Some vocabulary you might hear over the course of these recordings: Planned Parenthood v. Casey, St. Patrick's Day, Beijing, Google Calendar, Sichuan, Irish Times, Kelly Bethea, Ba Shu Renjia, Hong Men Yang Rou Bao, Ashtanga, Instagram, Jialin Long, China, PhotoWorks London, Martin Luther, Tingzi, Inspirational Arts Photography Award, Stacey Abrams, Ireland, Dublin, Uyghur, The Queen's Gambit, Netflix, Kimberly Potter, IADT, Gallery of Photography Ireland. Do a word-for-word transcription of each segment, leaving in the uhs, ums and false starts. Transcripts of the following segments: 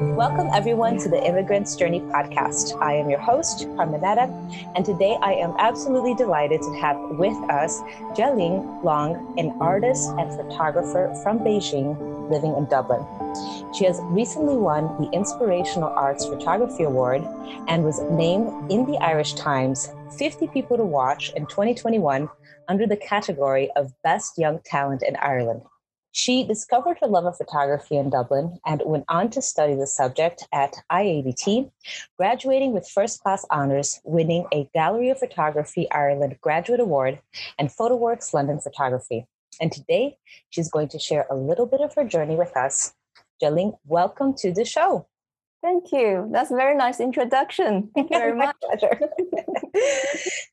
Welcome everyone to the Immigrant's Journey podcast. I am your host, Carmenetta, and today I am absolutely delighted to have with us Jialin Long, an artist and photographer from Beijing living in Dublin. She has recently won the Inspirational Arts Photography Award and was named in the Irish Times fifty People to Watch in twenty twenty-one under the category of Best Young Talent in Ireland. She discovered her love of photography in Dublin and went on to study the subject at I A D T, graduating with first-class honors, winning a Gallery of Photography Ireland Graduate Award and PhotoWorks London Photography. And today, she's going to share a little bit of her journey with us. Jialin, welcome to the show. Thank you. That's a very nice introduction. Thank you very much. My pleasure.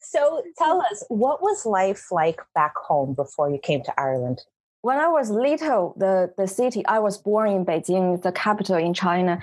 So tell us, what was life like back home before you came to Ireland? When I was little, the, the city, I was born in Beijing, the capital in China.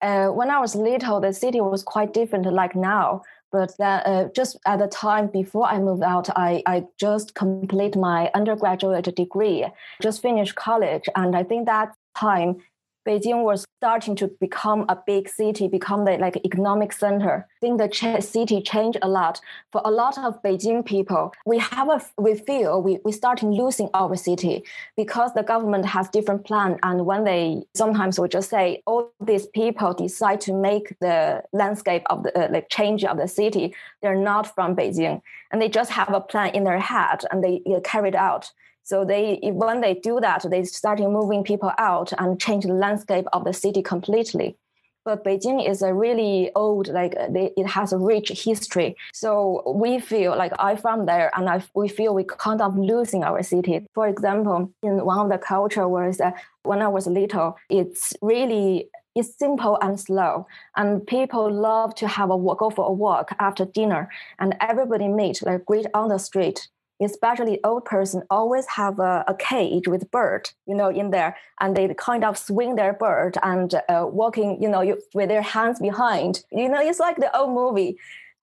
Uh, when I was little, the city was quite different like now. But that, uh, just at the time before I moved out, I, I just completed my undergraduate degree, just finished college. And I think that time, Beijing was starting to become a big city, become the like economic center. I think the ch- city changed a lot. For a lot of Beijing people, we have a we feel we we starting losing our city because the government has different plan. And when they sometimes will just say, all these people decide to make the landscape of the uh, like change of the city, they're not from Beijing, and they just have a plan in their head and they uh, carry it out. So they, when they do that, they start moving people out and change the landscape of the city completely. But Beijing is a really old, like they, it has a rich history. So we feel like I'm from there and I, we feel we kind of losing our city. For example, in one of the culture was uh, when I was little, it's really... It's simple and slow, and people love to have a walk, go for a walk after dinner, and everybody meet like greet on the street. Especially old person always have a, a cage with bird, you know, in there, and they kind of swing their bird and uh, walking, you know, you, with their hands behind. You know, it's like the old movie.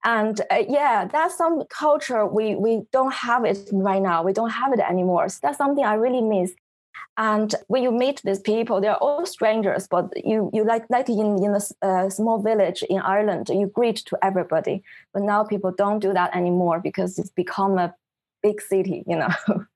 And uh, yeah, that's some culture we we don't have it right now. We don't have it anymore. So that's something I really miss. And when you meet these people, they're all strangers, but you, you like like in, in a uh, small village in Ireland, you greet to everybody. But now people don't do that anymore because it's become a big city, you know.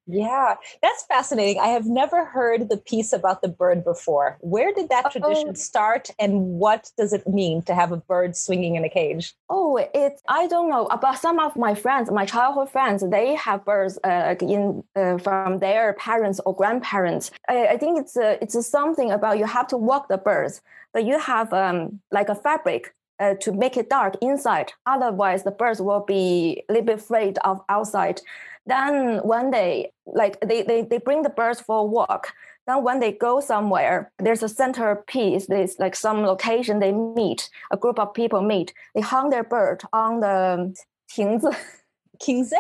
Yeah, that's fascinating. I have never heard the piece about the bird before. Where did that tradition oh. start, and what does it mean to have a bird swinging in a cage? Oh, it's, I don't know. About some of my friends, my childhood friends, they have birds uh, in uh, from their parents or grandparents. I, I think it's a, it's a something about you have to walk the birds, but you have um, like a fabric. Uh, to make it dark inside. Otherwise, the birds will be a little bit afraid of outside. Then one day, like they, they, they bring the birds for a walk. Then when they go somewhere, there's a centerpiece. There's like some location they meet, a group of people meet. They hung their bird on the tingzi. Tingzi?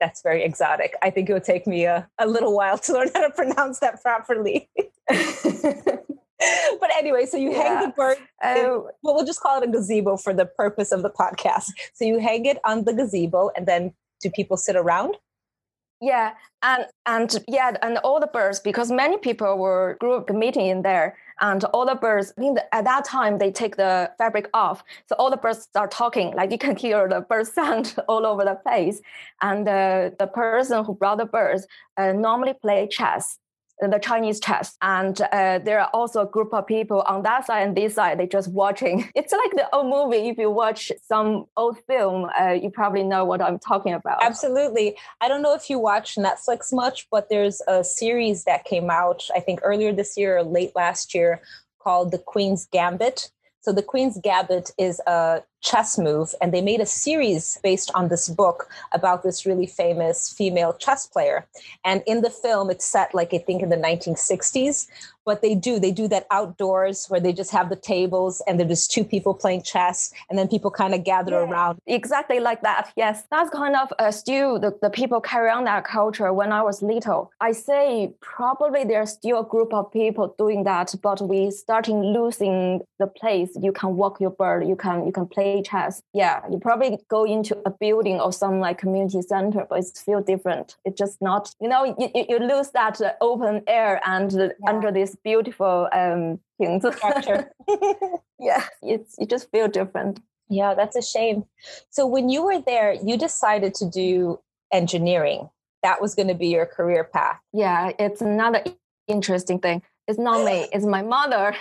That's very exotic. I think it would take me a, a little while to learn how to pronounce that properly. But anyway, so you yeah. hang the bird, in, um, well, we'll just call it a gazebo for the purpose of the podcast. So you hang it on the gazebo, and then do people sit around? Yeah, and and yeah, and all the birds, because many people were group meeting in there, and all the birds, I think at that time, they take the fabric off. So all the birds start talking, like you can hear the bird sound all over the place. And uh, the person who brought the birds uh, normally play chess. The Chinese chess, and uh, there are also a group of people on that side and this side. They're just watching. It's like the old movie. If you watch some old film, uh, you probably know what I'm talking about. Absolutely. I don't know if you watch Netflix much, but there's a series that came out, I think earlier this year or late last year, called The Queen's Gambit. So The Queen's Gambit is a chess move, and they made a series based on this book about this really famous female chess player. And in the film, it's set like I think in the nineteen sixties. What they do, they do that outdoors where they just have the tables and there's just two people playing chess, and then people kind of gather yeah, around. Exactly like that. Yes, that's kind of uh, still the, the people carry on that culture. When I was little, I say probably there's still a group of people doing that, but we starting losing the place. You can walk your bird. You can you can play V H S. Yeah, you probably go into a building or some like community center, but it's feel different. It's just not, you know, you, you lose that uh, open air and yeah. under this beautiful um structure. Yeah, it's you just feel different. Yeah, that's a shame. So when you were there, you decided to do engineering. That was going to be your career path. Yeah, it's another interesting thing. It's not me, it's my mother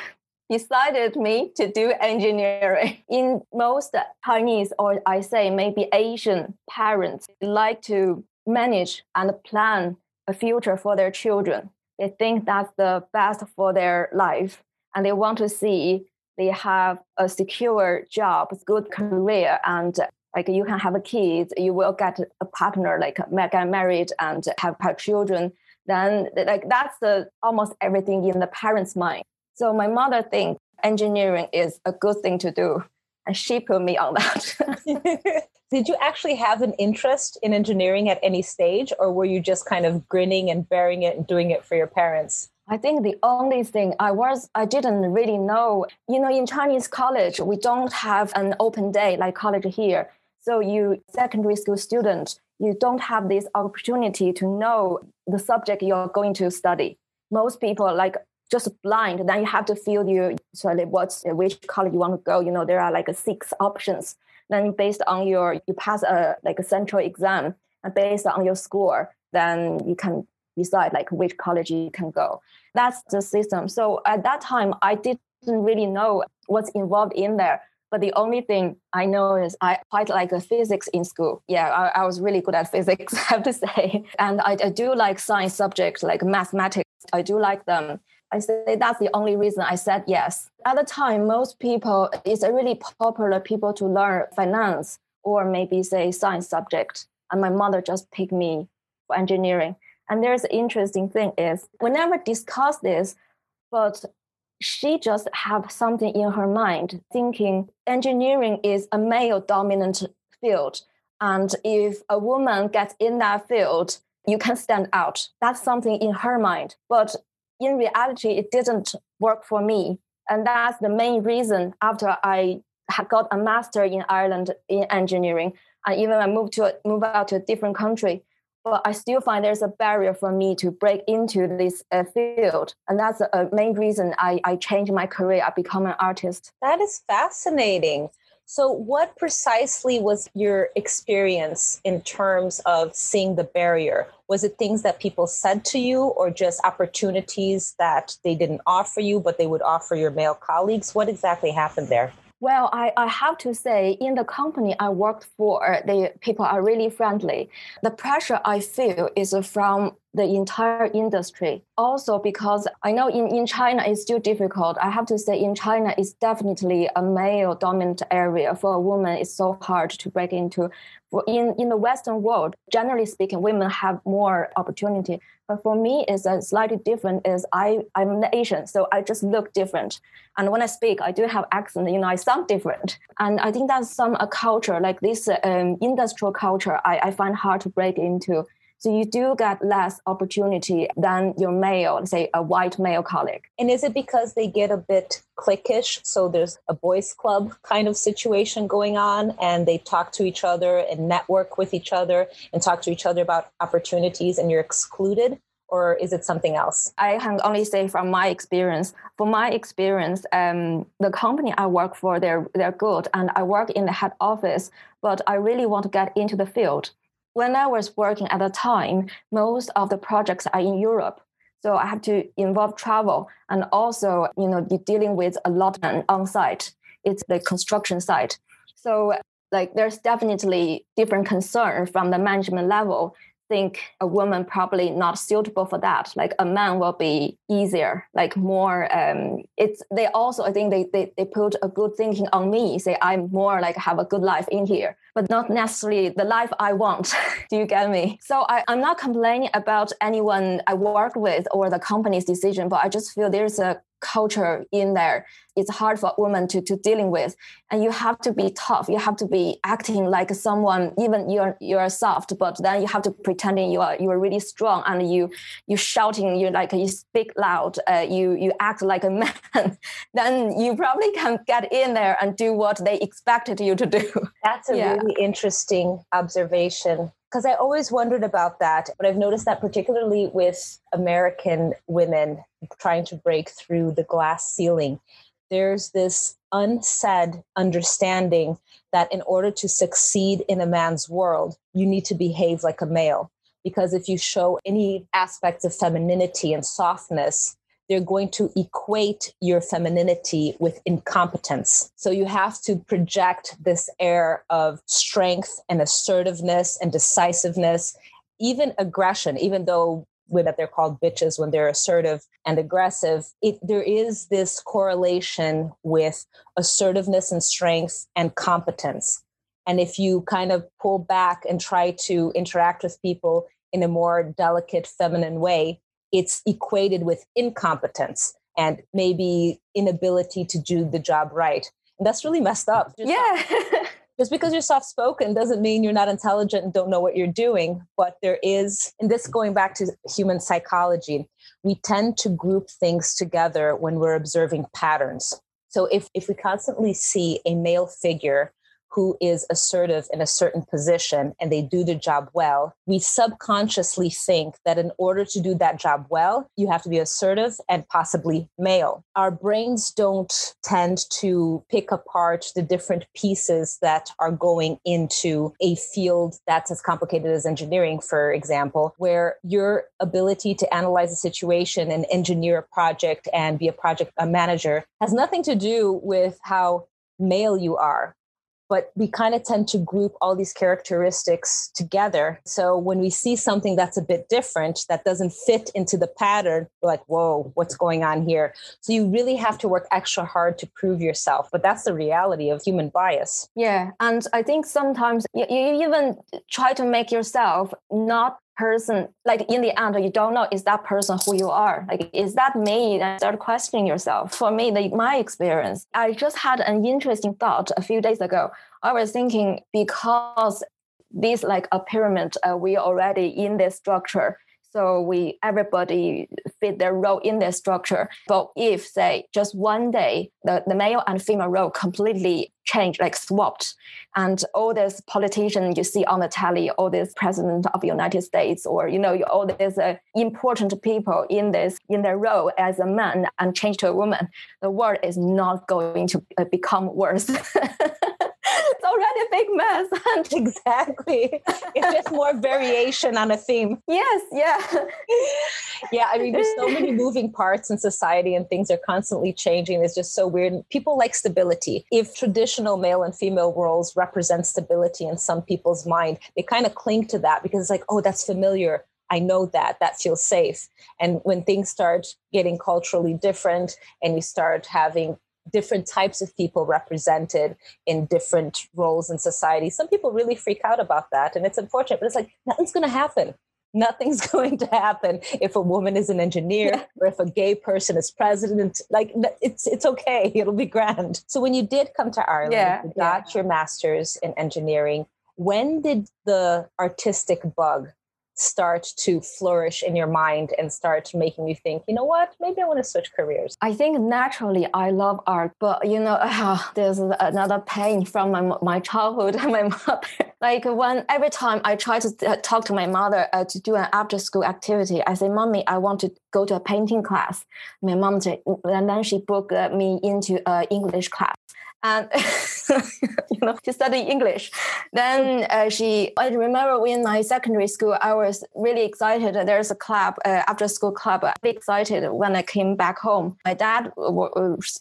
decided me to do engineering. In most Chinese, or I say maybe Asian parents, like to manage and plan a future for their children. They think that's the best for their life. And they want to see they have a secure job, good career, and like you can have a kid, you will get a partner, like get married and have, have children. Then like that's the, almost everything in the parents' mind. So my mother thinks engineering is a good thing to do. And she put me on that. Did you actually have an interest in engineering at any stage? Or were you just kind of grinning and bearing it and doing it for your parents? I think the only thing I was, I didn't really know. You know, in Chinese college, we don't have an open day like college here. So you secondary school student, you don't have this opportunity to know the subject you're going to study. Most people like just blind. Then you have to fill your, sorry, what's, which college you want to go. You know, there are like six options. Then based on your, you pass a like a central exam and based on your score, then you can decide like which college you can go. That's the system. So at that time, I didn't really know what's involved in there. But the only thing I know is I quite like physics in school. Yeah, I, I was really good at physics, I have to say. And I, I do like science subjects, like mathematics. I do like them. I say that's the only reason I said yes. At the time, most people, it's really popular people to learn finance or maybe say science subject. And my mother just picked me for engineering. And there's an interesting thing is we never discussed this, but she just have something in her mind thinking engineering is a male dominant field. And if a woman gets in that field, you can stand out. That's something in her mind. But in reality, it didn't work for me. And that's the main reason after I got a master in Ireland in engineering, and even I moved to move out to a different country, but I still find there's a barrier for me to break into this uh, field. And that's the uh, main reason I, I changed my career. I become an artist. That is fascinating. So what precisely was your experience in terms of seeing the barrier? Was it things that people said to you or just opportunities that they didn't offer you, but they would offer your male colleagues? What exactly happened there? Well, I, I have to say in the company I worked for, the people are really friendly. The pressure I feel is from the entire industry. Also, because I know in, in China, it's still difficult. I have to say in China, it's definitely a male dominant area. For a woman, it's so hard to break into. In, in the Western world, generally speaking, women have more opportunity. But for me, it's a slightly different is I, I'm Asian, so I just look different. And when I speak, I do have accent, you know, I sound different. And I think that's some a culture, like this um, industrial culture, I, I find hard to break into. So you do get less opportunity than your male, say a white male colleague. And is it because they get a bit cliquish? So there's a boys club kind of situation going on and they talk to each other and network with each other and talk to each other about opportunities and you're excluded? Or is it something else? I can only say from my experience. From my experience, um, the company I work for, they're, they're good. And I work in the head office, but I really want to get into the field. When I was working at the time, most of the projects are in Europe. So I have to involve travel and also, you know, you're dealing with a lot on site. It's the construction site. So like there's definitely different concern from the management level. Think a woman probably not suitable for that. Like a man will be easier, like more, um, it's, they also, I think they, they, they put a good thinking on me, say I'm more like have a good life in here. but not necessarily the life I want. Do you get me? So I, I'm not complaining about anyone I work with or the company's decision, but I just feel there's a culture in there. It's hard for women to, to dealing with. And you have to be tough. You have to be acting like someone, even you're, you're soft, but then you have to pretending you are, you are really strong, and you, you shouting, you like, you speak loud, uh, you, you act like a man, then you probably can get in there and do what they expected you to do. That's a yeah. really interesting observation. Because I always wondered about that, but I've noticed that particularly with American women trying to break through the glass ceiling, there's this unsaid understanding that in order to succeed in a man's world, you need to behave like a male. Because if you show any aspects of femininity and softness, they're going to equate your femininity with incompetence. So you have to project this air of strength and assertiveness and decisiveness, even aggression, even though with that they're called bitches when they're assertive and aggressive. It, there is this correlation with assertiveness and strength and competence. And if you kind of pull back and try to interact with people in a more delicate feminine way, it's equated with incompetence and maybe inability to do the job right. And that's really messed up. Just yeah. Just because you're soft-spoken doesn't mean you're not intelligent and don't know what you're doing. But there is, and this going back to human psychology, we tend to group things together when we're observing patterns. So if, if we constantly see a male figure who is assertive in a certain position and they do the job well, we subconsciously think that in order to do that job well, you have to be assertive and possibly male. Our brains don't tend to pick apart the different pieces that are going into a field that's as complicated as engineering, for example, where your ability to analyze a situation and engineer a project and be a project a manager has nothing to do with how male you are. But we kind of tend to group all these characteristics together. So when we see something that's a bit different, that doesn't fit into the pattern, we're like, whoa, what's going on here? So you really have to work extra hard to prove yourself. But that's the reality of human bias. Yeah. And I think sometimes you, you even try to make yourself not person, like in the end, you don't know, is that person who you are? Like, is that me? And start questioning yourself. For me, the, my experience, I just had an interesting thought a few days ago. I was thinking, because this like a pyramid, uh, we are already in this structure. So we, everybody fit their role in this structure. But if, say, just one day, the, the male and female role completely changed, like swapped, and all this politician you see on the telly, all this president of the United States, or, you know, all these uh, important people in this, in their role as a man and changed to a woman, the world is not going to become worse. It's already a big mess. And exactly. It's just more variation on a theme. Yes. Yeah. Yeah. I mean, there's so many moving parts in society and things are constantly changing. It's just so weird. People like stability. If traditional male and female roles represent stability in some people's mind, they kind of cling to that because it's like, oh, that's familiar. I know that, that feels safe. And when things start getting culturally different and you start having different types of people represented in different roles in society, some people really freak out about that. And it's unfortunate, but it's like, nothing's going to happen. Nothing's going to happen if a woman is an engineer yeah. or if a gay person is president. Like, it's it's okay. It'll be grand. So when you did come to Ireland, yeah. you got yeah. your master's in engineering. When did the artistic bug start to flourish in your mind and start making you think, you know what, maybe I want to switch careers? I think naturally I love art, but you know, uh, there's another pain from my my childhood and my mother. Like when every time I try to talk to my mother uh, to do an after school activity, I say, Mommy, I want to go to a painting class. My mom said, and then she booked me into an English class. And, you know, to study English. Then uh, she, I remember in my secondary school, I was really excited. There's a club, uh, after school club. I was excited when I came back home. My dad, what,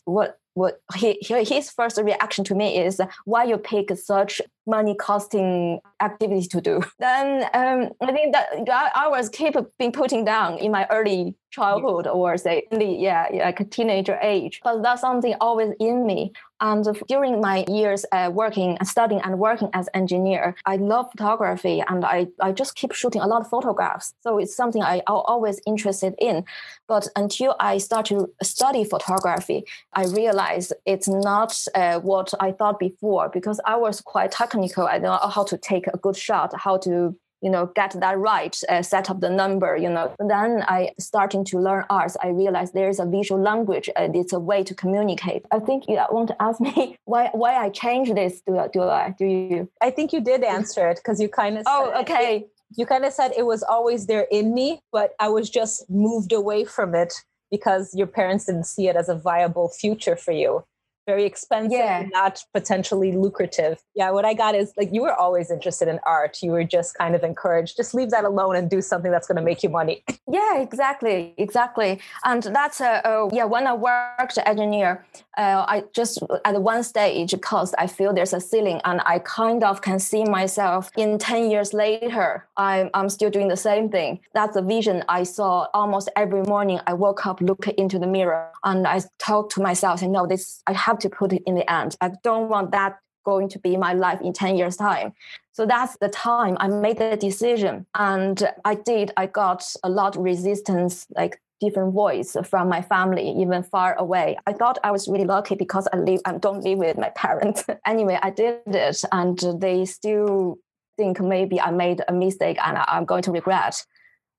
what, what he, his first reaction to me is, why you pick such money costing activity to do. Then um, I think that I was keep being putting down in my early childhood or say, yeah, like a teenager age. But that's something always in me. And during my years uh, working, studying and working as engineer, I love photography and I, I just keep shooting a lot of photographs. So it's something I, I'm always interested in. But until I start to study photography, I realized it's not uh, what I thought before, because I was quite technical. I don't know how to take a good shot, how to you know, get that right, uh, set up the number, you know. And then I starting to learn arts, I realized there is a visual language and it's a way to communicate. I think you want to ask me why why I changed this, do, do I, do you? I think you did answer it because you kind of Oh, said, okay. It, you kind of said it was always there in me, but I was just moved away from it because your parents didn't see it as a viable future for you. Very expensive, yeah. Not potentially lucrative. Yeah, what I got is like you were always interested in art. You were just kind of encouraged, just leave that alone and do something that's going to make you money. Yeah, exactly, exactly. And that's a uh, uh, yeah. When I worked as engineer, uh, I just at one stage because I feel there's a ceiling, and I kind of can see myself in ten years later. I'm I'm still doing the same thing. That's the vision I saw almost every morning. I woke up, look into the mirror, and I talk to myself and no, this I have. to put it in the end. I don't want that going to be my life in ten years' time. So that's the time I made the decision. And I did, I got a lot of resistance, like different voice from my family, even far away. I thought I was really lucky because I live, I don't live with my parents. Anyway, I did it and they still think maybe I made a mistake and I'm going to regret.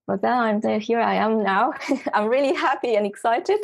But then I'm here I am now. I'm really happy and excited.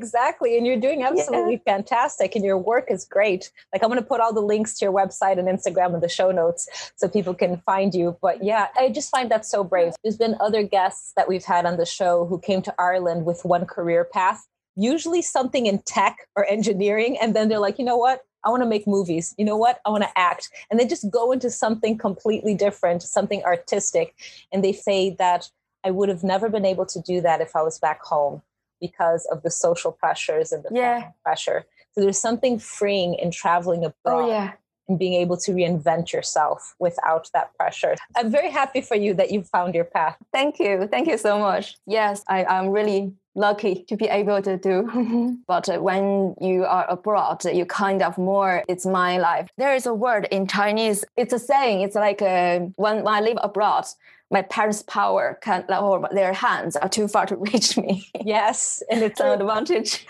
Exactly. And you're doing absolutely yeah. fantastic. And your work is great. Like I'm going to put all the links to your website and Instagram in the show notes so people can find you. But yeah, I just find that so brave. There's been other guests that we've had on the show who came to Ireland with one career path, usually something in tech or engineering. And then they're like, you know what? I want to make movies. You know what? I want to act. And they just go into something completely different, something artistic. And they say that I would have never been able to do that if I was back home, because of the social pressures and the yeah. pressure. So there's something freeing in traveling abroad oh, yeah. and being able to reinvent yourself without that pressure. I'm very happy for you that you found your path. Thank you. Thank you so much. Yes, I, I'm really lucky to be able to do. But uh, when you are abroad, you kind of more, it's my life. There is a word in Chinese, it's a saying, it's like uh, when, when I live abroad, my parents' power can, or their hands are too far to reach me. Yes, and it's an advantage.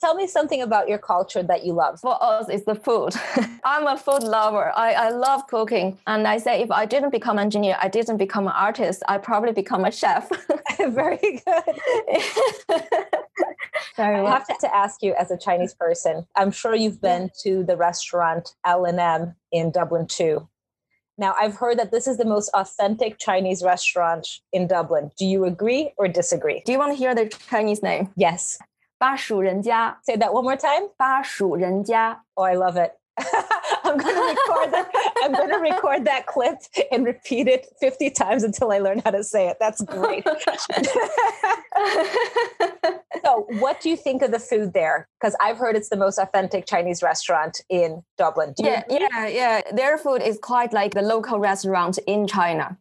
Tell me something about your culture that you love. For us, it's the food. I'm a food lover. I, I love cooking. And I say, if I didn't become an engineer, I didn't become an artist, I probably become a chef. Very good. Sorry, I well. have to, to ask you as a Chinese person, I'm sure you've been to the restaurant L and M in Dublin too. Now, I've heard that this is the most authentic Chinese restaurant in Dublin. Do you agree or disagree? Do you want to hear the Chinese name? Yes. Ba Shu Renjia. Say that one more time. Ba Shu Renjia. Oh, I love it. I'm going to record that. I'm going to record that clip and repeat it fifty times until I learn how to say it. That's great. So, what do you think of the food there? Because I've heard it's the most authentic Chinese restaurant in Dublin. Do you yeah, agree? yeah, yeah. Their food is quite like the local restaurant in China.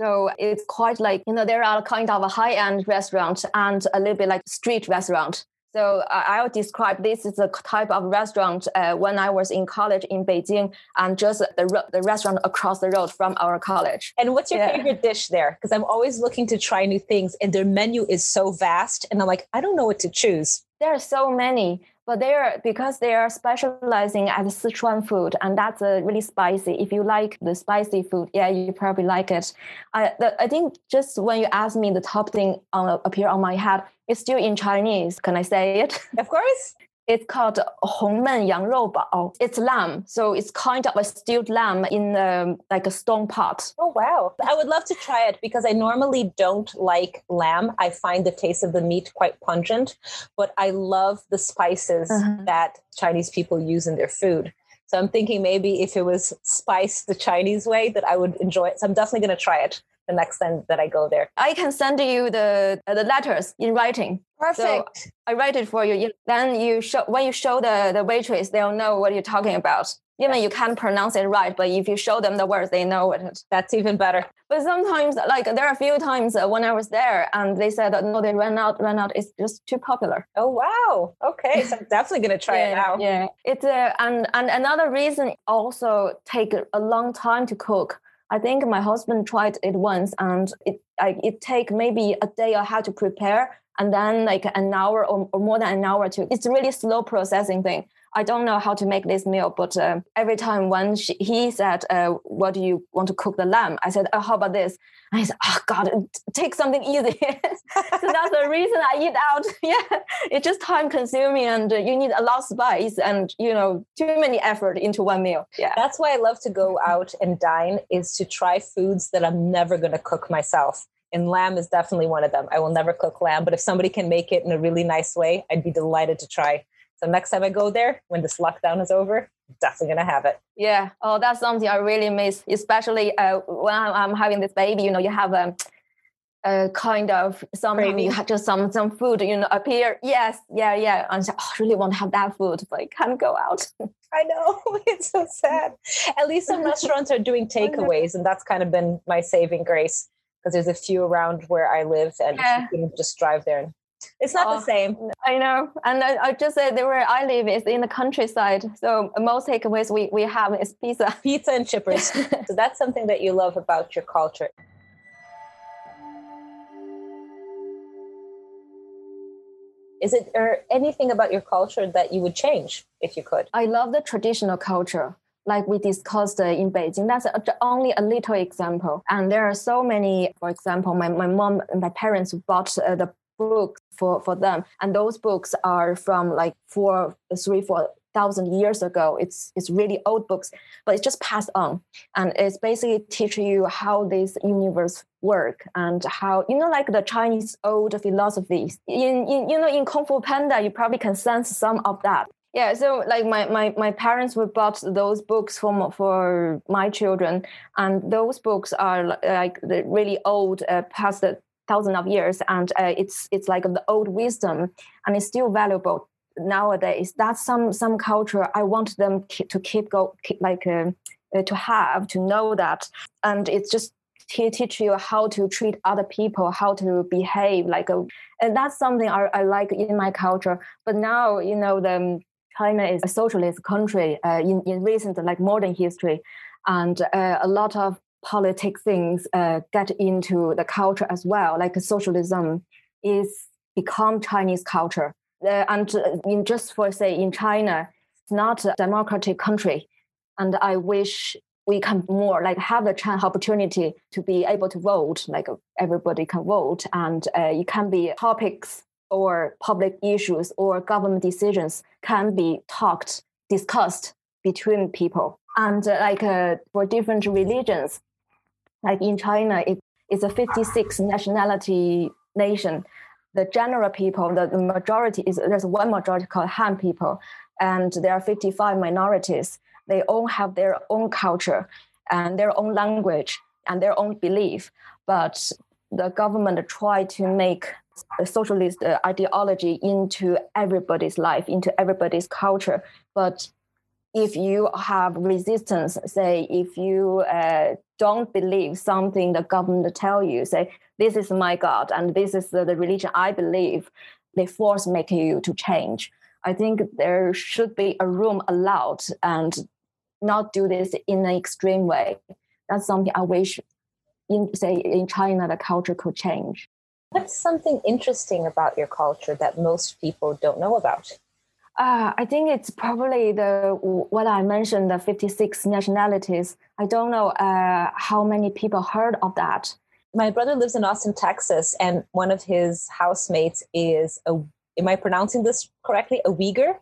So it's quite like, you know, there are kind of a high-end restaurant and a little bit like street restaurant. So I would describe this as a type of restaurant uh, when I was in college in Beijing and just the ro- the restaurant across the road from our college. And what's your yeah. favorite dish there? Because I'm always looking to try new things and their menu is so vast. And I'm like, I don't know what to choose. There are so many. But they are, because they are specializing at Sichuan food, and that's uh, really spicy. If you like the spicy food, yeah, you probably like it. I, the, I think just when you ask me the top thing on, appear on my head, it's still in Chinese. Can I say it? Of course. It's called Hong Men Yang Rou Bao. It's lamb. So it's kind of a stewed lamb in um, like a stone pot. Oh, wow. I would love to try it because I normally don't like lamb. I find the taste of the meat quite pungent, but I love the spices uh-huh. that Chinese people use in their food. So I'm thinking maybe if it was spiced the Chinese way that I would enjoy it. So I'm definitely going to try it the next time that I go there. I can send you the the letters in writing. Perfect. So I write it for you. you then you show when you show the, the waitress, they'll know what you're talking about. Even you can't pronounce it right, but if you show them the words, they know it. That's even better. But sometimes, like there are a few times when I was there and they said, no, they ran out, ran out. It's just too popular. Oh, wow. Okay. So I'm definitely going to try yeah, it out. Yeah. It's, uh, and, and another reason also take a long time to cook. I think my husband tried it once and it I, it take maybe a day or how to prepare and then like an hour or, or more than an hour to, it's really slow processing thing. I don't know how to make this meal, but um, every time when she, he said, uh, what do you want to cook the lamb? I said, oh, how about this? And he said, oh, God, take something easy. So that's the reason I eat out. Yeah, it's just time consuming and uh, you need a lot of spice and, you know, too many effort into one meal. Yeah, that's why I love to go out and dine is to try foods that I'm never going to cook myself. And lamb is definitely one of them. I will never cook lamb, but if somebody can make it in a really nice way, I'd be delighted to try. So next time I go there, when this lockdown is over, I'm definitely going to have it. Yeah. Oh, that's something I really miss, especially uh, when I'm having this baby, you know, you have a, a kind of some, you have just some, some food, you know, appear. Yes. Yeah. Yeah. And so, oh, I really want to have that food, but I can't go out. I know. It's so sad. At least some restaurants are doing takeaways, and that's kind of been my saving grace because there's a few around where I live and yeah. You can just drive there and it's not oh, the same. I know. And I, I just said that where I live is in the countryside. So most takeaways we, we have is pizza. Pizza and chippers. So that's something that you love about your culture. Is it or anything about your culture that you would change if you could? I love the traditional culture. Like we discussed in Beijing, that's only a little example. And there are so many, for example, my, my mom and my parents bought uh, the books for, for them. And those books are from like four, three, four thousand years ago. It's it's really old books, but it's just passed on. And it's basically teaching you how this universe work and how, you know, like the Chinese old philosophies. In, in you know, in Kung Fu Panda, you probably can sense some of that. Yeah, so like my, my, my parents would bought those books for for my children. And those books are like the really old uh, past the thousand of years, and uh, it's it's like the old wisdom, and it's still valuable nowadays. That's some some culture I want them ke- to keep go keep like uh, uh, to have to know that, and it's just to teach you how to treat other people, how to behave like a, and that's something I, I like in my culture. But now you know the China is a socialist country uh, in in recent like modern history, and uh, a lot of politic things uh, get into the culture as well, like socialism is become Chinese culture. Uh, and in just for say in China, it's not a democratic country. And I wish we can more like have the chance, opportunity to be able to vote, like everybody can vote. And uh, it can be topics or public issues or government decisions can be talked, discussed between people. And uh, like uh, for different religions, like in China, it is a fifty-six nationality nation. The general people, the, the majority is, there's one majority called Han people, and there are fifty-five minorities. They all have their own culture and their own language and their own belief. But the government tried to make the socialist uh, ideology into everybody's life, into everybody's culture. But if you have resistance, say, if you uh, don't believe something the government tell you, say, this is my God and this is the, the religion I believe, they force make you to change. I think there should be a room allowed and not do this in an extreme way. That's something I wish, in say, in China, the culture could change. What's something interesting about your culture that most people don't know about? Uh, I think it's probably the what I mentioned, the fifty-six nationalities. I don't know uh, how many people heard of that. My brother lives in Austin, Texas, and one of his housemates is, a, am I pronouncing this correctly, a Uyghur?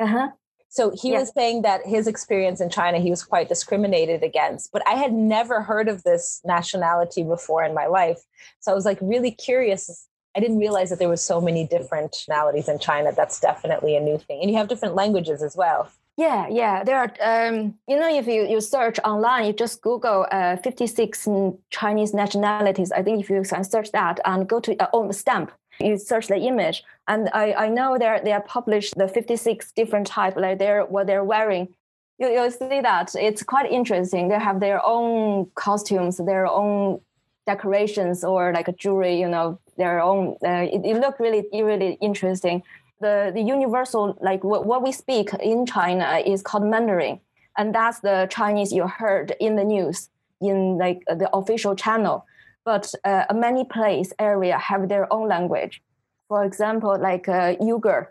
Uh-huh. So he yes. was saying that his experience in China, he was quite discriminated against. But I had never heard of this nationality before in my life. So I was like really curious. I didn't realize that there were so many different nationalities in China. That's definitely a new thing. And you have different languages as well. Yeah, yeah. There are, um, you know, if you, you search online, you just Google uh, fifty-six Chinese nationalities. I think if you can search that and go to uh, oh, stamp, You search the image, and I, I know they they have published the fifty-six different type, like they're what they're wearing. You you'll see that it's quite interesting. They have their own costumes, their own decorations, or like a jewelry. You know, their own. Uh, it, it looked really really interesting. The the universal like w- what we speak in China is called Mandarin, and that's the Chinese you heard in the news in like the official channel. But uh, many place area have their own language. For example, like uh, Uyghur,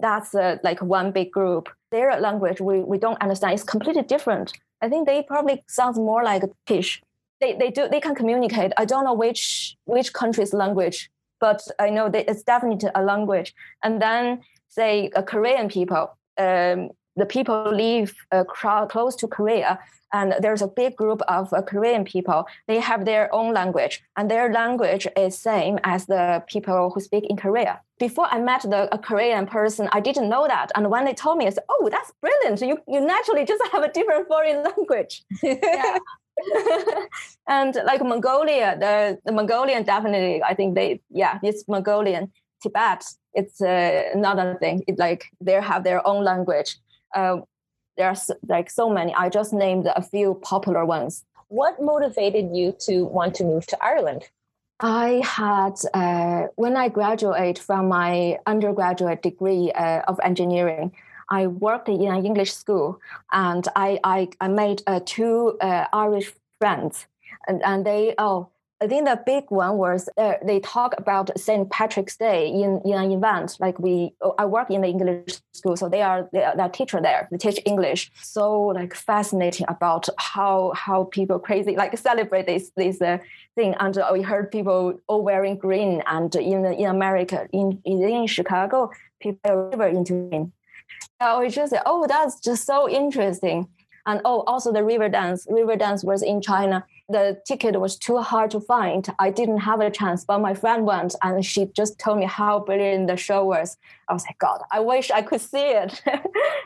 that's uh, like one big group. Their language we, we don't understand. It's completely different. I think they probably sounds more like Pish. They they do they can communicate. I don't know which which country's language, but I know that it's definitely a language. And then say uh, Korean people, um, the people live uh, close to Korea. And there's a big group of uh, Korean people. They have their own language, and their language is same as the people who speak in Korea. Before I met the a Korean person, I didn't know that. And when they told me, I said, "Oh, that's brilliant! You you naturally just have a different foreign language." Yeah. And like Mongolia, the, the Mongolian definitely, I think they yeah, it's Mongolian. Tibet, it's uh, another thing. It like they have their own language. Uh, There are like so many. I just named a few popular ones. What motivated you to want to move to Ireland? I had, uh, when I graduated from my undergraduate degree uh, of engineering, I worked in an English school, and I I, I made uh, two uh, Irish friends, and, and they, oh, I think the big one was uh, they talk about Saint Patrick's Day in, in an event. Like we, I work in the English school, so they are they are, they are teacher there. They teach English. So like fascinating about how how people crazy like celebrate this this uh, thing. And uh, we heard people all wearing green. And in in America, in in Chicago, people were into green. So we just said, oh, that's just so interesting. And oh, also the Riverdance. Riverdance was in China. The ticket was too hard to find. I didn't have a chance, but my friend went, and she just told me how brilliant the show was. I was like, God, I wish I could see it.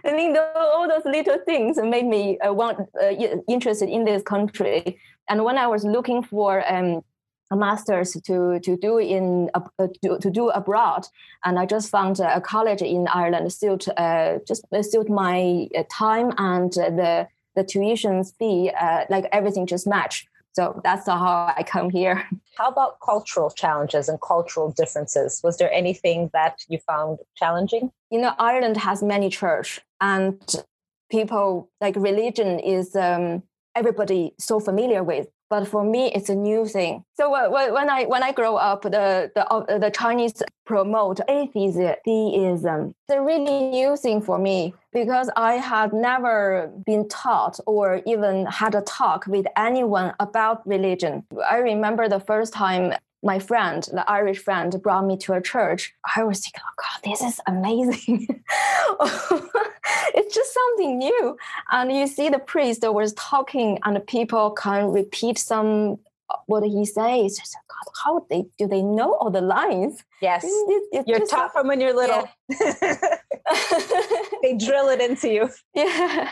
I think all those little things made me uh, want, uh, interested in this country. And when I was looking for um, a master's to to do in uh, to, to do abroad, and I just found a college in Ireland suit uh, just suit my time and the. The tuition fee, uh, like everything just matched. So that's how I come here. How about cultural challenges and cultural differences? Was there anything that you found challenging? You know, Ireland has many churches, and people, like religion is um, everybody so familiar with. But for me, it's a new thing. So uh, when I when I grow up, the the, uh, the Chinese promote atheism. It's a really new thing for me because I had never been taught or even had a talk with anyone about religion. I remember the first time my friend, the Irish friend, brought me to a church. I was thinking, oh God, this is amazing. It's just something new. And you see the priest was talking and the people can repeat some, what he says. Just, God, how they, do they know all the lines? Yes. It, it, you're taught from when you're little. Yeah. They drill it into you. Yeah.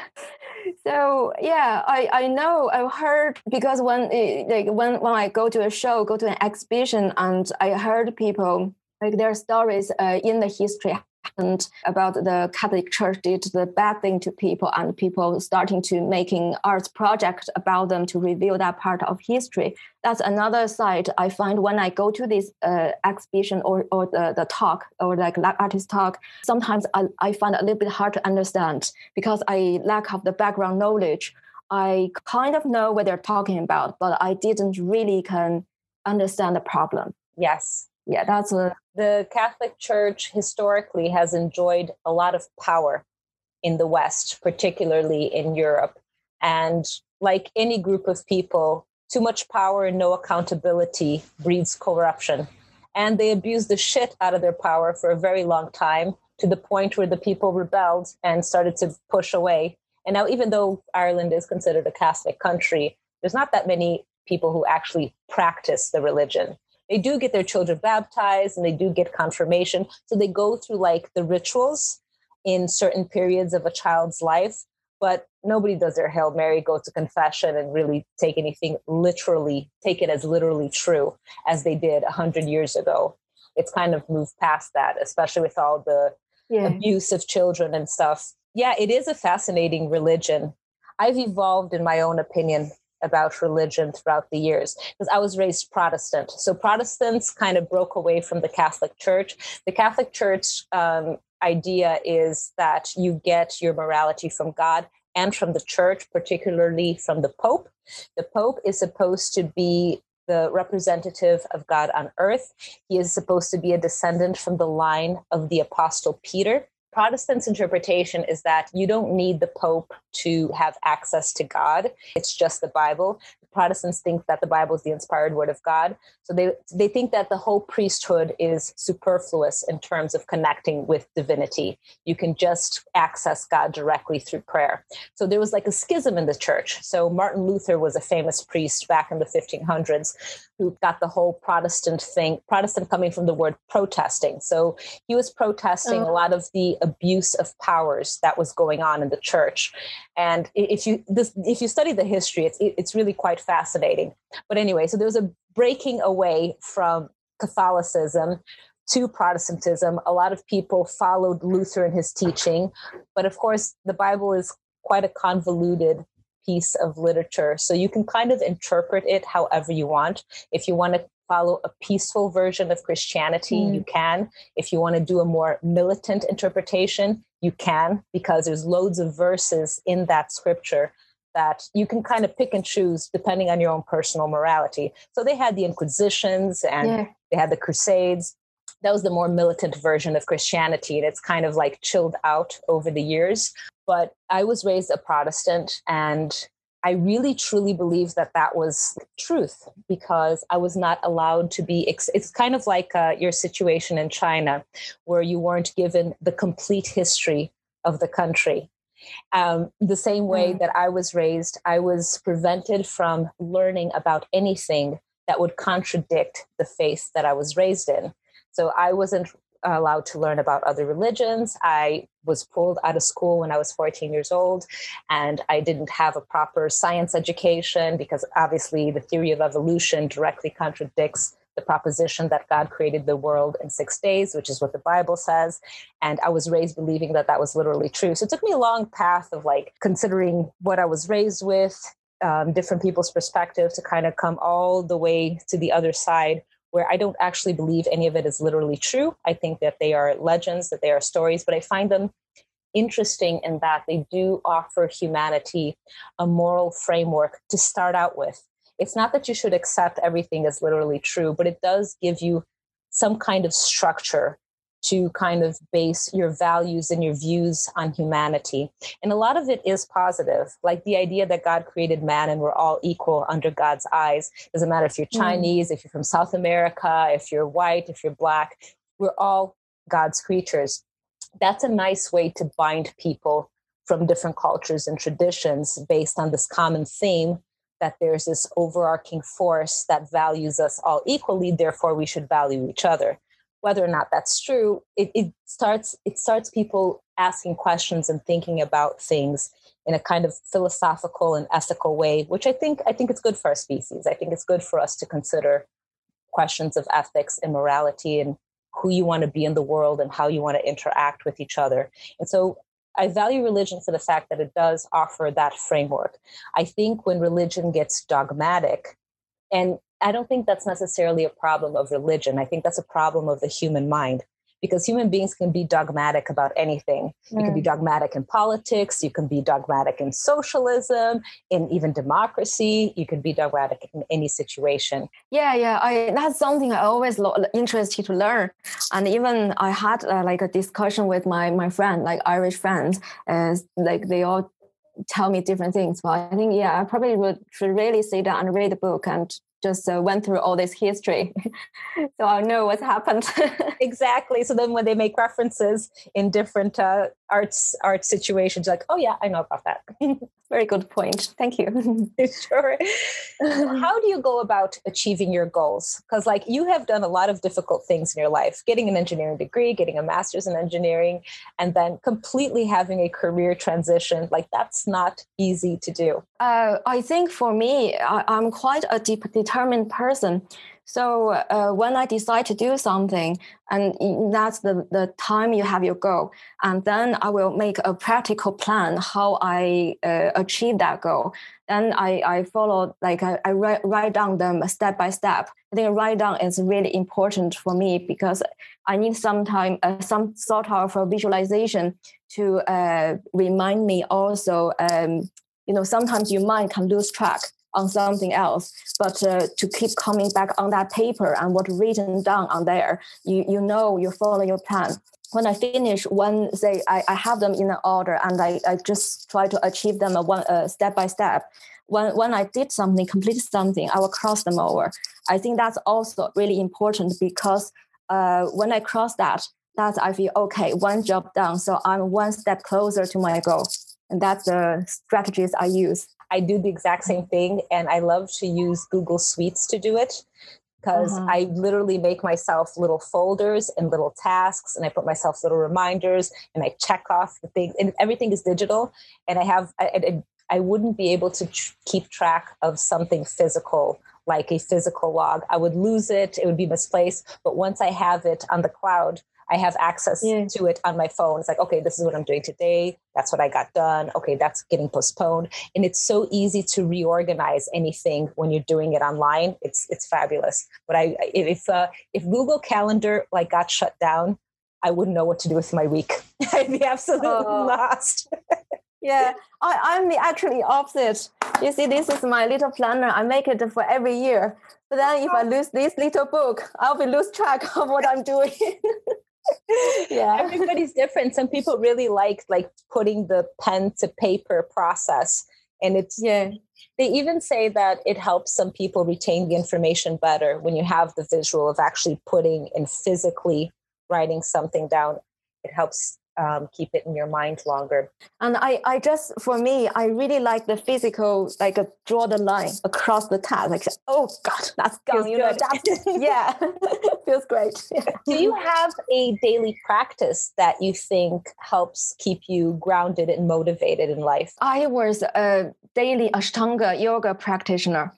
So yeah, I, I know I've heard because when like when, when I go to a show, go to an exhibition, and I heard people like their stories uh, in the history happened about the Catholic Church did the bad thing to people, and people starting to making arts projects about them to reveal that part of history. That's another side I find when I go to this uh, exhibition or or the, the talk or like artist talk. Sometimes I, I find it a little bit hard to understand because I lack of the background knowledge. I kind of know what they're talking about, but I didn't really can understand the problem. Yes. Yeah, that's a... The Catholic Church historically has enjoyed a lot of power in the West, particularly in Europe. And like any group of people, too much power and no accountability breeds corruption. And they abused the shit out of their power for a very long time to the point where the people rebelled and started to push away. And now, even though Ireland is considered a Catholic country, there's not that many people who actually practice the religion. They do get their children baptized and they do get confirmation. So they go through like the rituals in certain periods of a child's life, but nobody does their Hail Mary, go to confession and really take anything literally, take it as literally true as they did a hundred years ago. it's kind of moved past that, especially with all the yeah. abuse of children and stuff. Yeah, it is a fascinating religion. I've evolved in my own opinion about religion throughout the years because I was raised Protestant. So Protestants kind of broke away from the Catholic Church. The Catholic Church um, idea is that you get your morality from God and from the church, particularly from the Pope. The Pope is supposed to be the representative of God on earth. He is supposed to be a descendant from the line of the Apostle Peter. Protestants' interpretation is that you don't need the Pope to have access to God. It's just the Bible. Protestants think that the Bible is the inspired word of God. So they, they think that the whole priesthood is superfluous in terms of connecting with divinity. You can just access God directly through prayer. So there was like a schism in the church. So Martin Luther was a famous priest back in the fifteen hundreds who got the whole Protestant thing, Protestant coming from the word protesting. So he was protesting oh. a lot of the abuse of powers that was going on in the church. And if you this, if you study the history, it's it's really quite fascinating. But anyway, so there was a breaking away from Catholicism to Protestantism. A lot of people followed Luther and his teaching. But of course, the Bible is quite a convoluted piece of literature. So you can kind of interpret it however you want. If you want to follow a peaceful version of Christianity, mm. you can. If you want to do a more militant interpretation, you can, because there's loads of verses in that scripture that you can kind of pick and choose depending on your own personal morality. So they had the Inquisitions and yeah. they had the Crusades. That was the more militant version of Christianity. And it's kind of like chilled out over the years. But I was raised a Protestant, and I really truly believe that that was truth, because I was not allowed to be, ex- it's kind of like uh, your situation in China, where you weren't given the complete history of the country. Um, the same way mm. that I was raised, I was prevented from learning about anything that would contradict the faith that I was raised in. So I wasn't allowed to learn about other religions. I was pulled out of school when I was fourteen years old, and I didn't have a proper science education because obviously the theory of evolution directly contradicts the proposition that God created the world in six days, which is what the Bible says. And I was raised believing that that was literally true. So it took me a long path of like considering what I was raised with, um, different people's perspectives, to kind of come all the way to the other side, where I don't actually believe any of it is literally true. I think that they are legends, that they are stories, but I find them interesting in that they do offer humanity a moral framework to start out with. It's not that you should accept everything as literally true, but it does give you some kind of structure to kind of base your values and your views on humanity. And a lot of it is positive, like the idea that God created man and we're all equal under God's eyes. Doesn't matter if you're Chinese, mm. if you're from South America, if you're white, if you're black, we're all God's creatures. That's a nice way to bind people from different cultures and traditions based on this common theme that there's this overarching force that values us all equally, therefore we should value each other. Whether or not that's true, it, it starts it starts people asking questions and thinking about things in a kind of philosophical and ethical way, which I think I think it's good for our species. I think it's good for us to consider questions of ethics and morality and who you want to be in the world and how you want to interact with each other. And so I value religion for the fact that it does offer that framework. I think when religion gets dogmatic, and I don't think that's necessarily a problem of religion. I think that's a problem of the human mind, because human beings can be dogmatic about anything. Mm. You can be dogmatic in politics. You can be dogmatic in socialism, in even democracy. You can be dogmatic in any situation. Yeah, yeah. I, that's something I always lo- interested to learn. And even I had uh, like a discussion with my, my friend, like Irish friends, uh, like they all tell me different things. But I think, yeah, I probably would should really sit down and read the book and just uh, went through all this history. So I know what's happened. Exactly. So then when they make references in different uh, arts, art situations, like, oh yeah, I know about that. Very good point. Thank you. Sure. So how do you go about achieving your goals? Because like you have done a lot of difficult things in your life, getting an engineering degree, getting a master's in engineering, and then completely having a career transition. Like that's not easy to do. Uh, I think for me, I, I'm quite a deep, determined person. So uh, when I decide to do something, and that's the, the time you have your goal, and then I will make a practical plan how I uh, achieve that goal. Then I, I follow, like I, I write, write down them step by step. I think write down is really important for me because I need some time, uh, some sort of a visualization to uh, remind me also, um, you know, sometimes your mind can lose track on something else, but uh, to keep coming back on that paper and what written down on there, you you know, you follow your plan. When I finish one, say I, I have them in an order, and I, I just try to achieve them a one uh, step by step. When when I did something, completed something, I will cross them over. I think that's also really important because uh, when I cross that, that I feel okay, one job done, so I'm one step closer to my goal, and that's the strategies I use. I do the exact same thing, and I love to use Google Suites to do it because uh-huh. I literally make myself little folders and little tasks, and I put myself little reminders, and I check off the things, and everything is digital. And I have, I, I, I wouldn't be able to tr- keep track of something physical, like a physical log. I would lose it. It would be misplaced. But once I have it on the cloud, I have access yeah. to it on my phone. It's like, okay, this is what I'm doing today. That's what I got done. Okay, that's getting postponed. And it's so easy to reorganize anything when you're doing it online. It's it's fabulous. But I if uh, if Google Calendar like got shut down, I wouldn't know what to do with my week. I'd be absolutely oh. lost. Yeah, I, I'm the actually opposite. You see, this is my little planner. I make it for every year. But then if I lose this little book, I'll be lose track of what I'm doing. Yeah, everybody's different. Some people really like like putting the pen to paper process, and it's yeah. They even say that it helps some people retain the information better when you have the visual of actually putting and physically writing something down. It helps um, keep it in your mind longer. And I, I just for me, I really like the physical, like a draw the line across the task. Like, oh God, that's gone. Feels you good. know, that's yeah. Feels great. Yeah. Do you have a daily practice that you think helps keep you grounded and motivated in life? I was a daily Ashtanga yoga practitioner.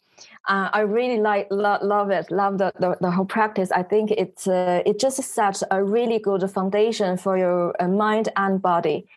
Uh, I really like lo- love it, love the, the, the whole practice. I think it, uh, it just sets a really good foundation for your uh, mind and body.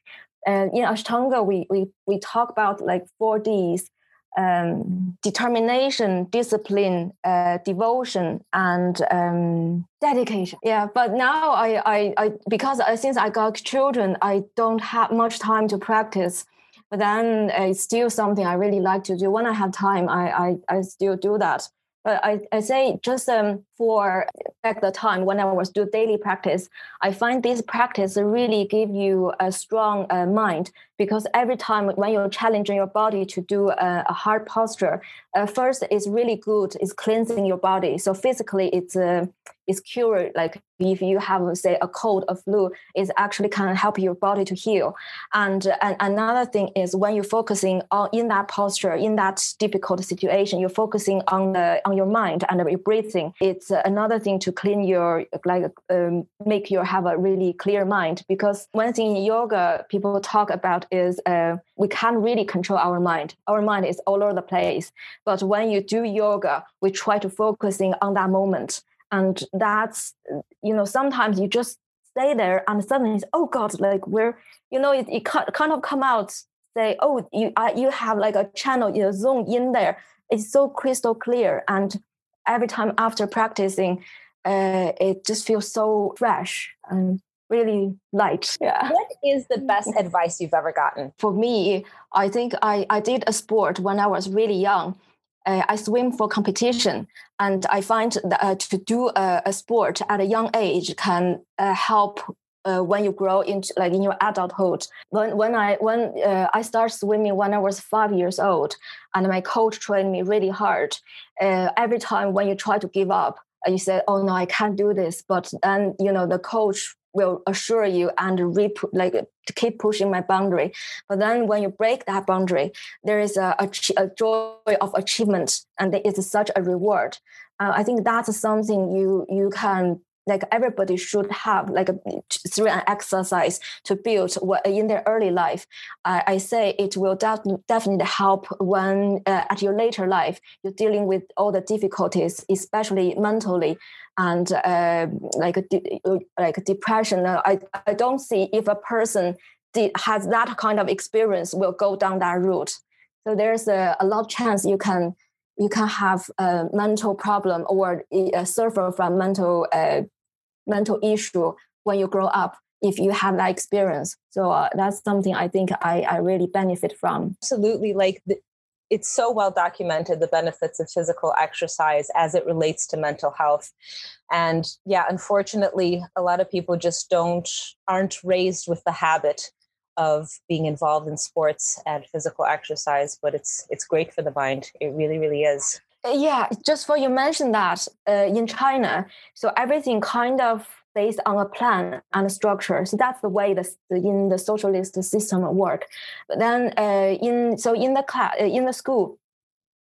And uh, in Ashtanga, we, we, we talk about like four Ds. Um, determination, discipline, uh, devotion, and um, dedication. Yeah, but now I, I, I because I, since I got children, I don't have much time to practice. But then uh, it's still something I really like to do. When I have time, I, I, I still do that. But I, I say just um, for back the time when I was doing daily practice, I find this practice really give you a strong uh, mind, because every time when you're challenging your body to do a, a hard posture, uh, first it's really good. It's cleansing your body. So physically it's uh, it's cured. Like if you have, say, a cold or flu, it actually can help your body to heal. And, and another thing is when you're focusing on in that posture, in that difficult situation, you're focusing on the, on your mind and your breathing. It's another thing to clean your, like um, make you have a really clear mind. Because one thing in yoga people talk about is uh, we can't really control our mind. Our mind is all over the place. But when you do yoga, we try to focusing on that moment. And that's, you know, sometimes you just stay there and suddenly it's, oh God, like we're, you know, it, it kind of come out, say, oh, you I, you have like a channel, you know, zone in there. It's so crystal clear. And every time after practicing, uh, it just feels so fresh and really light. Yeah. What is the best advice you've ever gotten? For me, I think I, I did a sport when I was really young. Uh, I swim for competition, and I find that, uh, to do a, a sport at a young age can uh, help uh, when you grow into like in your adulthood. When when I when uh, I started swimming when I was five years old, and my coach trained me really hard. Uh, every time when you try to give up, you say, "Oh no, I can't do this," but then you know the coach will assure you and re- like to keep pushing my boundary. But then when you break that boundary, there is a, a, a joy of achievement, and it's such a reward. Uh, I think that's something you you can like everybody should have like a, through an exercise to build what, in their early life. I, I say it will def- definitely help when uh, at your later life, you're dealing with all the difficulties, especially mentally and uh, like, de- like depression. I, I don't see if a person de- has that kind of experience will go down that route. So there's a, a lot of chance you can you can have a mental problem or uh, suffer from mental uh, mental issue when you grow up if you have that experience. So uh, that's something I think I, I really benefit from. Absolutely, like the, it's so well documented, the benefits of physical exercise as it relates to mental health. And yeah, unfortunately, a lot of people just don't aren't raised with the habit of being involved in sports and physical exercise, but it's it's great for the mind. It really, really is. Yeah, just for you mentioned that uh, in China, so everything kind of based on a plan and a structure. So that's the way the, in the socialist system work. But then uh, in so in the class uh, in the school,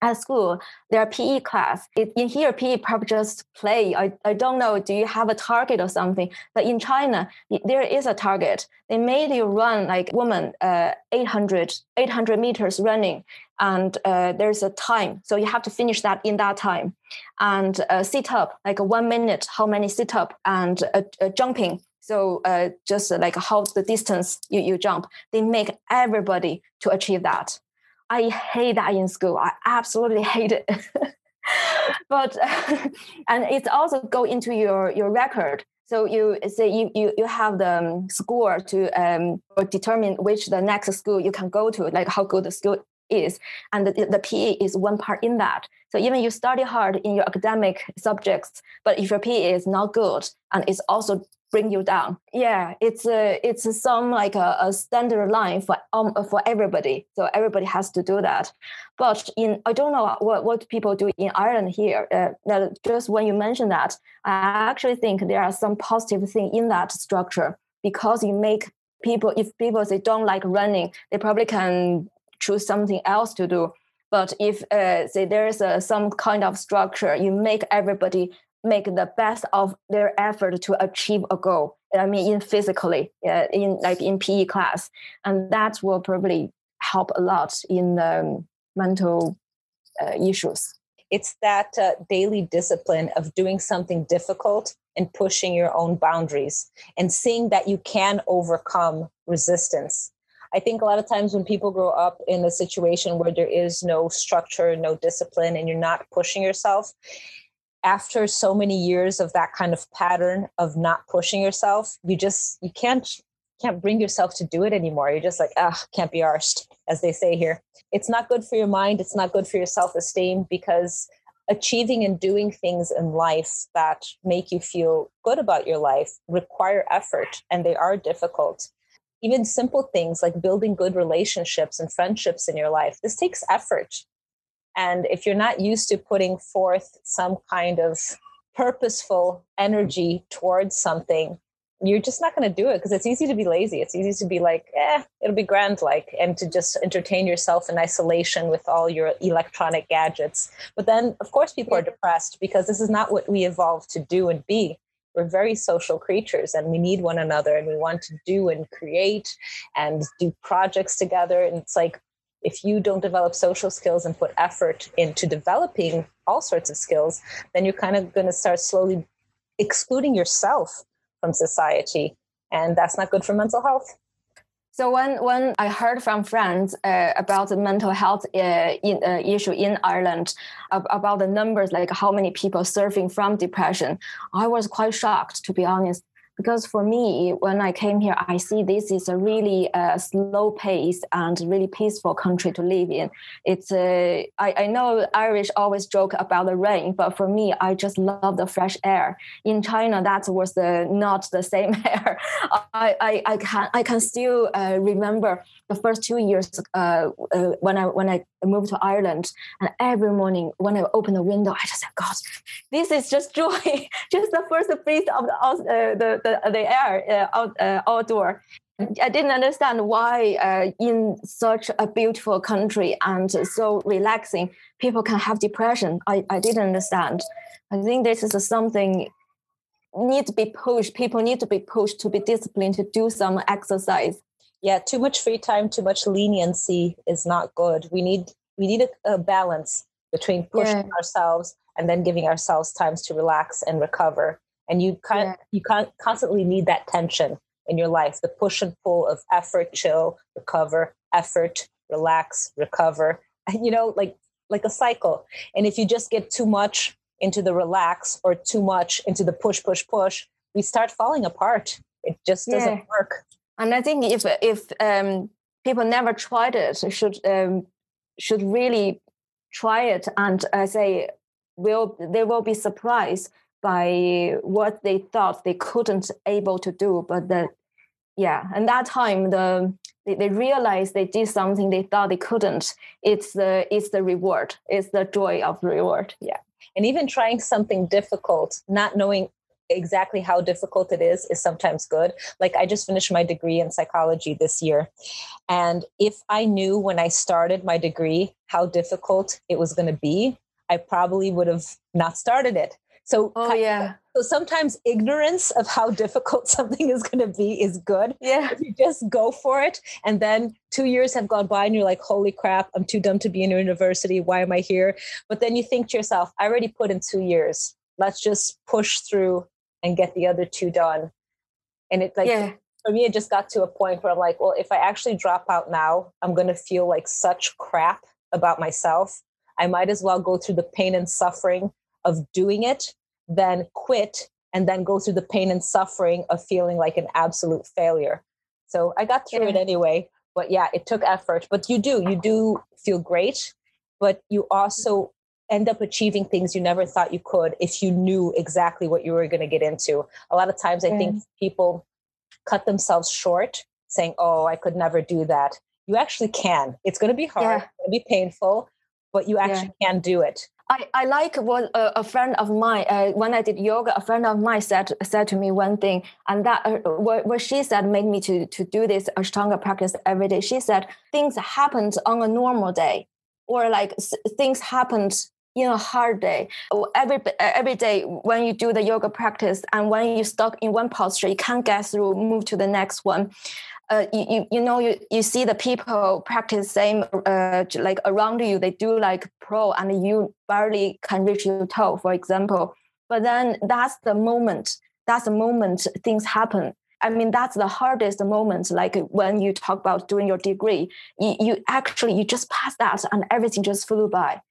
at school, there are P E class. It, in here, P E probably just play. I, I don't know, do you have a target or something? But in China, there is a target. They made you run like woman, uh, eight hundred, eight hundred meters running. And uh, there's a time. So you have to finish that in that time. And uh, sit up, like one minute, how many sit up and uh, uh, jumping. So uh, just like how the distance you, you jump. They make everybody to achieve that. I hate that in school. I absolutely hate it. But and it's also go into your, your record. So you say you you, you have the um, score to um determine which the next school you can go to, like how good the school is. And the, the P E is one part in that. So even you study hard in your academic subjects, but if your P E is not good and it's also bring you down. Yeah, it's a, it's a, some like a, a standard line for um, for everybody. So everybody has to do that. But in I don't know what, what people do in Ireland here. Uh, that just when you mention that, I actually think there are some positive things in that structure because you make people, if people they don't like running, they probably can choose something else to do. But if uh, say there is a, some kind of structure, you make everybody make the best of their effort to achieve a goal. I mean, in physically, uh, in like in P E class, and that will probably help a lot in um, mental uh, issues. It's that uh, daily discipline of doing something difficult and pushing your own boundaries and seeing that you can overcome resistance. I think a lot of times when people grow up in a situation where there is no structure, no discipline, and you're not pushing yourself, after so many years of that kind of pattern of not pushing yourself, you just, you can't, can't bring yourself to do it anymore. You're just like, ah, can't be arsed, as they say here. It's not good for your mind. It's not good for your self-esteem because achieving and doing things in life that make you feel good about your life require effort and they are difficult. Even simple things like building good relationships and friendships in your life, this takes effort. And if you're not used to putting forth some kind of purposeful energy towards something, you're just not going to do it because it's easy to be lazy. It's easy to be like, eh, it'll be grand, like, and to just entertain yourself in isolation with all your electronic gadgets. But then, of course, people are depressed because this is not what we evolved to do and be. We're very social creatures and we need one another and we want to do and create and do projects together. And it's like, if you don't develop social skills and put effort into developing all sorts of skills, then you're kind of going to start slowly excluding yourself from society. And that's not good for mental health. So when, when I heard from friends uh, about the mental health uh, in, uh, issue in Ireland, ab- about the numbers, like how many people suffering from depression, I was quite shocked, to be honest. Because for me, when I came here, I see this is a really uh, slow pace and really peaceful country to live in. It's uh, I, I know Irish always joke about the rain, but for me, I just love the fresh air. In China, that was the, not the same air. I, I, I can I can still uh, remember the first two years uh, uh, when I when I moved to Ireland, and every morning when I opened the window, I just said, "God, this is just joy, just the first breeze of the uh, the." the The air uh, out, uh, outdoor. I didn't understand why uh, in such a beautiful country and so relaxing, people can have depression. I, I didn't understand. I think this is something need to be pushed. People need to be pushed to be disciplined, to do some exercise. Yeah, too much free time, too much leniency is not good. We need we need a, a balance between pushing yeah. ourselves and then giving ourselves times to relax and recover. And you can't yeah. you can't constantly need that tension in your life, the push and pull of effort, chill, recover, effort, relax, recover. You know, like like a cycle. And if you just get too much into the relax or too much into the push, push, push, we start falling apart. It just doesn't yeah. work. And I think if if um, people never tried it, should um, should really try it, and I uh, say will they will be surprised by what they thought they couldn't able to do. But that, yeah, and that time the they, they realized they did something they thought they couldn't. It's the it's the reward. It's the joy of reward. Yeah, and even trying something difficult, not knowing exactly how difficult it is is sometimes good. Like I just finished my degree in psychology this year, and if I knew when I started my degree how difficult it was going to be, I probably would have not started it. So oh yeah. So sometimes ignorance of how difficult something is going to be is good. Yeah. If you just go for it, and then two years have gone by and you're like, holy crap, I'm too dumb to be in university. Why am I here? But then you think to yourself, I already put in two years. Let's just push through and get the other two done. And it like, yeah. for me, it just got to a point where I'm like, well, if I actually drop out now, I'm going to feel like such crap about myself. I might as well go through the pain and suffering of doing it, then quit, and then go through the pain and suffering of feeling like an absolute failure. So I got through yeah. it anyway, but yeah, it took effort, but you do, you do feel great, but you also end up achieving things you never thought you could if you knew exactly what you were going to get into. A lot of times I yeah. think people cut themselves short saying, oh, I could never do that. You actually can. It's going to be hard, yeah. it's going to be painful, but you actually yeah. can do it. I, I like what uh, a friend of mine, uh, when I did yoga, a friend of mine said said to me one thing, and that uh, what, what she said made me to, to do this Ashtanga practice every day. She said, things happened on a normal day, or like s- things happened you know, hard day. Every every day when you do the yoga practice and when you're stuck in one posture, you can't get through, move to the next one. Uh, you, you you know, you, you see the people practice same, uh, like around you, they do like pro and you barely can reach your toe, for example. But then that's the moment, that's the moment things happen. I mean, that's the hardest moment, like when you talk about doing your degree, you, you actually, you just pass that and everything just flew by.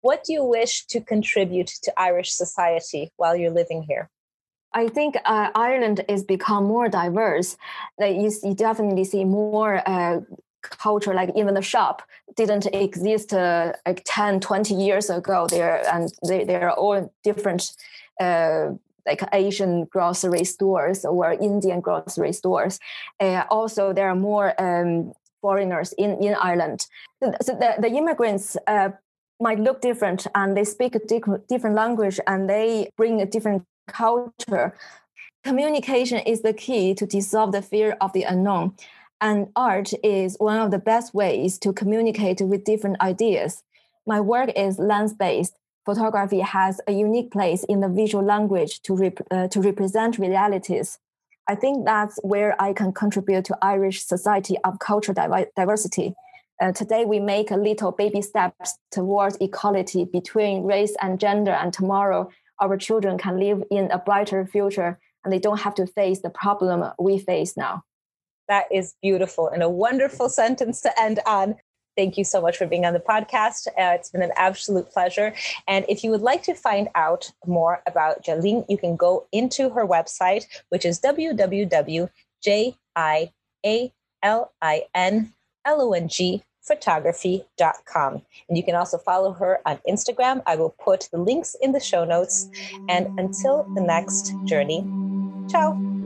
What do you wish to contribute to Irish society while you're living here? I think uh, Ireland is become more diverse. Like you, you definitely see more uh, culture, like even the shop didn't exist uh, like ten, twenty years ago there. And they, they are all different, uh, like Asian grocery stores or Indian grocery stores. Uh, also, there are more um, foreigners in, in Ireland. So the, the immigrants uh, might look different and they speak a di- different language and they bring a different culture. Communication is the key to dissolve the fear of the unknown, and art is one of the best ways to communicate with different ideas. My work is lens-based. Photography has a unique place in the visual language to, rep- uh, to represent realities. I think that's where I can contribute to Irish society of cultural div- diversity. Uh, today, we make a little baby steps towards equality between race and gender, and tomorrow, our children can live in a brighter future and they don't have to face the problem we face now. That is beautiful and a wonderful sentence to end on. Thank you so much for being on the podcast. Uh, it's been an absolute pleasure. And if you would like to find out more about Jialin, you can go into her website, which is w w w dot j i a l i n long photography dot com. And you can also follow her on Instagram. I will put the links in the show notes. And until the next journey, ciao.